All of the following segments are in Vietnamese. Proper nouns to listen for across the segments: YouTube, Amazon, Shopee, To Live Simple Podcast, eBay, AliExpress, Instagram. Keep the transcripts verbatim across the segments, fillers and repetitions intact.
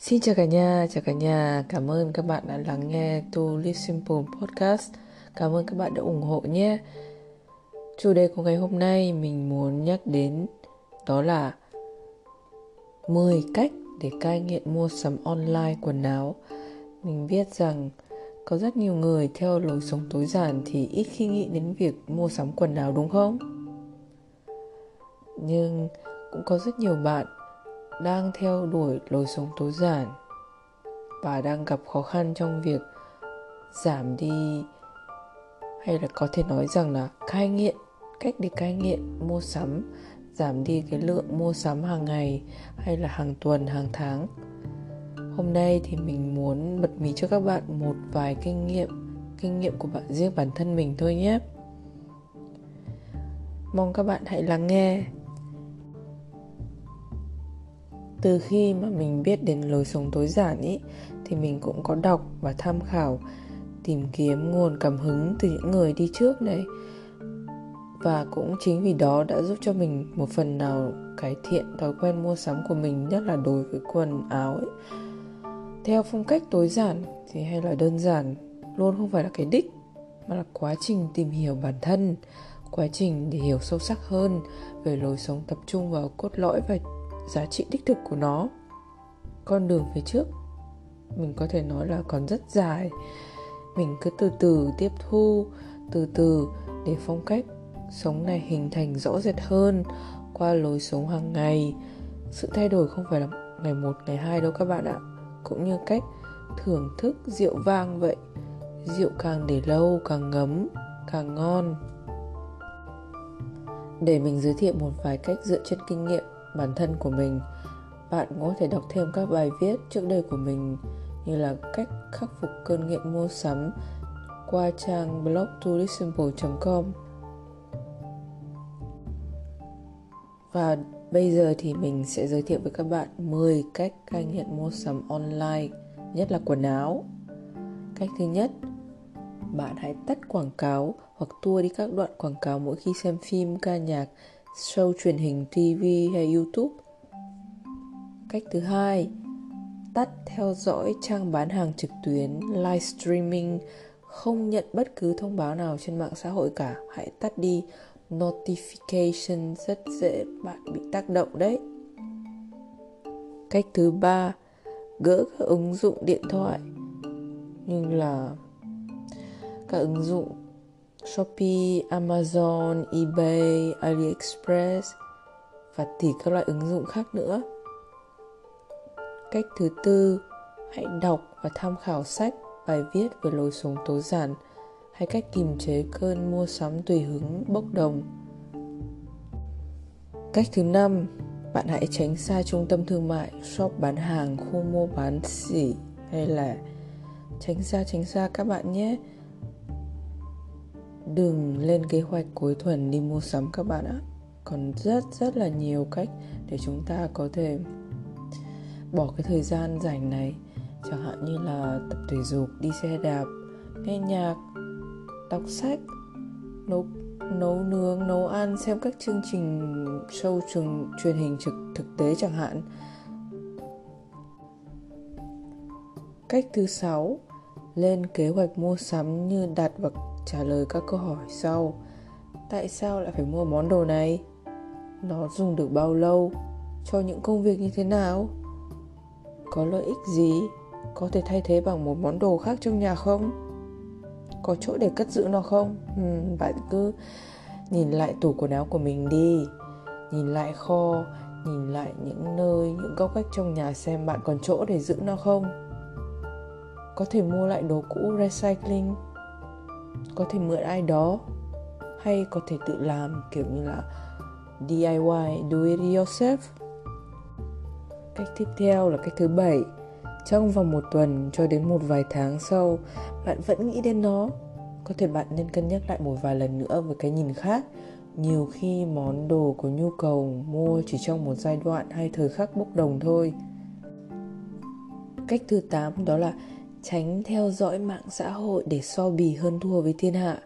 Xin chào cả nhà, chào cả nhà. Cảm ơn các bạn đã lắng nghe To Live Simple Podcast. Cảm ơn các bạn đã ủng hộ nhé. Chủ đề của ngày hôm nay mình muốn nhắc đến đó là mười cách để cai nghiện mua sắm online quần áo. Mình biết rằng có rất nhiều người theo lối sống tối giản thì ít khi nghĩ đến việc mua sắm quần áo, đúng không? Nhưng cũng có rất nhiều bạn đang theo đuổi lối sống tối giản và đang gặp khó khăn trong việc giảm đi, hay là có thể nói rằng là cai nghiện, cách để cai nghiện mua sắm, giảm đi cái lượng mua sắm hàng ngày hay là hàng tuần, hàng tháng. Hôm nay thì mình muốn bật mí cho các bạn một vài kinh nghiệm, kinh nghiệm của bạn riêng bản thân mình thôi nhé. Mong các bạn hãy lắng nghe. Từ khi mà mình biết đến lối sống tối giản ý, thì mình cũng có đọc và tham khảo, tìm kiếm nguồn cảm hứng từ những người đi trước này. Và cũng chính vì đó đã giúp cho mình một phần nào cải thiện thói quen mua sắm của mình, nhất là đối với quần áo ấy. Theo phong cách tối giản thì hay là đơn giản luôn không phải là cái đích, mà là quá trình tìm hiểu bản thân, quá trình để hiểu sâu sắc hơn về lối sống, tập trung vào cốt lõi và giá trị đích thực của nó. Con đường phía trước mình có thể nói là còn rất dài. Mình cứ từ từ tiếp thu, từ từ để phong cách sống này hình thành rõ rệt hơn qua lối sống hàng ngày. Sự thay đổi không phải là ngày một, ngày hai đâu các bạn ạ. Cũng như cách thưởng thức rượu vang vậy, rượu càng để lâu càng ngấm, càng ngon. Để mình giới thiệu một vài cách dựa trên kinh nghiệm bản thân của mình, bạn cũng có thể đọc thêm các bài viết trước đây của mình, như là cách khắc phục cơn nghiện mua sắm qua trang blog tourismple chấm com. Và bây giờ thì mình sẽ giới thiệu với các bạn mười cách cai nghiện mua sắm online, nhất là quần áo. Cách thứ nhất, bạn hãy tắt quảng cáo hoặc tua đi các đoạn quảng cáo mỗi khi xem phim, ca nhạc, show truyền hình, ti vi hay YouTube. Cách thứ hai, tắt theo dõi trang bán hàng trực tuyến, live streaming, không nhận bất cứ thông báo nào trên mạng xã hội cả. Hãy tắt đi notification, rất dễ bạn bị tác động đấy. Cách thứ ba, gỡ các ứng dụng điện thoại như là các ứng dụng Shopee, Amazon, eBay, AliExpress và tỷ các loại ứng dụng khác nữa. Cách thứ tư, hãy đọc và tham khảo sách, bài viết về lối sống tối giản hay cách kiềm chế cơn mua sắm tùy hứng bốc đồng. Cách thứ năm, bạn hãy tránh xa trung tâm thương mại, shop bán hàng, khu mua bán xỉ hay là tránh xa tránh xa các bạn nhé. Đừng lên kế hoạch cuối tuần đi mua sắm các bạn ạ. Còn rất rất là nhiều cách để chúng ta có thể bỏ cái thời gian rảnh này, chẳng hạn như là tập thể dục, đi xe đạp, nghe nhạc, đọc sách, nấu, nấu nướng, nấu ăn, xem các chương trình show trường, truyền hình trực thực tế chẳng hạn. Cách thứ sáu, lên kế hoạch mua sắm như đặt và trả lời các câu hỏi sau. Tại sao lại phải mua món đồ này? Nó dùng được bao lâu? Cho những công việc như thế nào? Có lợi ích gì? Có thể thay thế bằng một món đồ khác trong nhà không? Có chỗ để cất giữ nó không? Ừ, bạn cứ nhìn lại tủ quần áo của mình đi, nhìn lại kho, nhìn lại những nơi, những góc cách trong nhà xem bạn còn chỗ để giữ nó không. Có thể mua lại đồ cũ, recycling, có thể mượn ai đó, hay có thể tự làm kiểu như là đê i y, do it yourself. Cách tiếp theo là cách thứ bảy. Trong vòng một tuần cho đến một vài tháng sau, bạn vẫn nghĩ đến nó. Có thể bạn nên cân nhắc lại một vài lần nữa với cái nhìn khác. Nhiều khi món đồ có nhu cầu mua chỉ trong một giai đoạn hay thời khắc bốc đồng thôi. Cách thứ tám đó là tránh theo dõi mạng xã hội để so bì hơn thua với thiên hạ.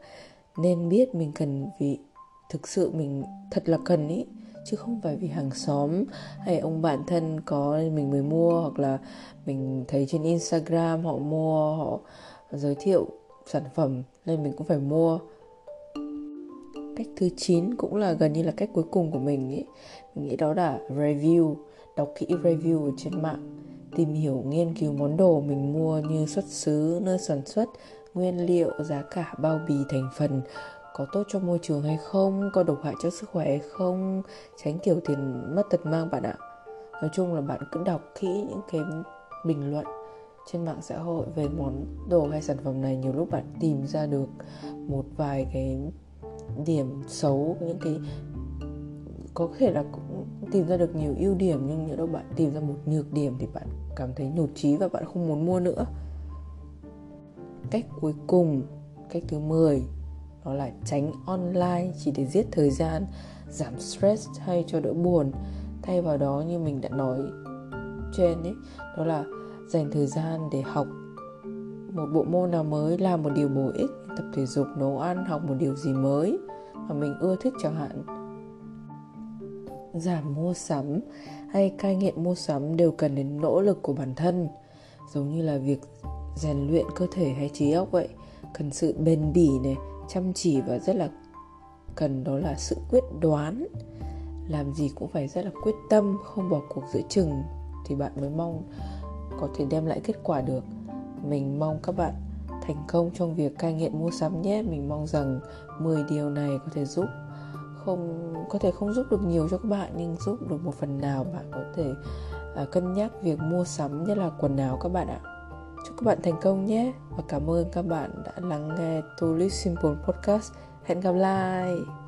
Nên biết mình cần vì thực sự mình thật là cần ý, chứ không phải vì hàng xóm hay ông bạn thân có mình mới mua, hoặc là mình thấy trên Instagram họ mua, họ giới thiệu sản phẩm nên mình cũng phải mua. Cách thứ chín cũng là gần như là cách cuối cùng của mình ý. Mình nghĩ đó là review, đọc kỹ review ở trên mạng, tìm hiểu, nghiên cứu món đồ mình mua như xuất xứ, nơi sản xuất, nguyên liệu, giá cả, bao bì, thành phần, có tốt cho môi trường hay không, có độc hại cho sức khỏe hay không, tránh kiểu tiền mất tật mang bạn ạ. Nói chung là bạn cứ đọc kỹ những cái bình luận trên mạng xã hội về món đồ hay sản phẩm này, nhiều lúc bạn tìm ra được một vài cái điểm xấu, những cái có thể là cũng tìm ra được nhiều ưu điểm, nhưng nếu đâu bạn tìm ra một nhược điểm thì bạn cảm thấy nhụt chí và bạn không muốn mua nữa. Cách cuối cùng, cách thứ mười, đó là tránh online chỉ để giết thời gian, giảm stress hay cho đỡ buồn. Thay vào đó, như mình đã nói trên ấy, đó là dành thời gian để học một bộ môn nào mới, làm một điều bổ ích, tập thể dục, nấu ăn, học một điều gì mới mà mình ưa thích chẳng hạn. Giảm mua sắm hay cai nghiện mua sắm đều cần đến nỗ lực của bản thân, giống như là việc rèn luyện cơ thể hay trí óc vậy, cần sự bền bỉ này, chăm chỉ, và rất là cần đó là sự quyết đoán. Làm gì cũng phải rất là quyết tâm, không bỏ cuộc giữa chừng thì bạn mới mong có thể đem lại kết quả được. Mình mong các bạn thành công trong việc cai nghiện mua sắm nhé. Mình mong rằng mười điều này có thể giúp không có thể không giúp được nhiều cho các bạn, nhưng giúp được một phần nào bạn có thể à, cân nhắc việc mua sắm, nhất là quần áo các bạn ạ. Chúc các bạn thành công nhé, và cảm ơn các bạn đã lắng nghe To Live Simple Podcast. Hẹn gặp lại.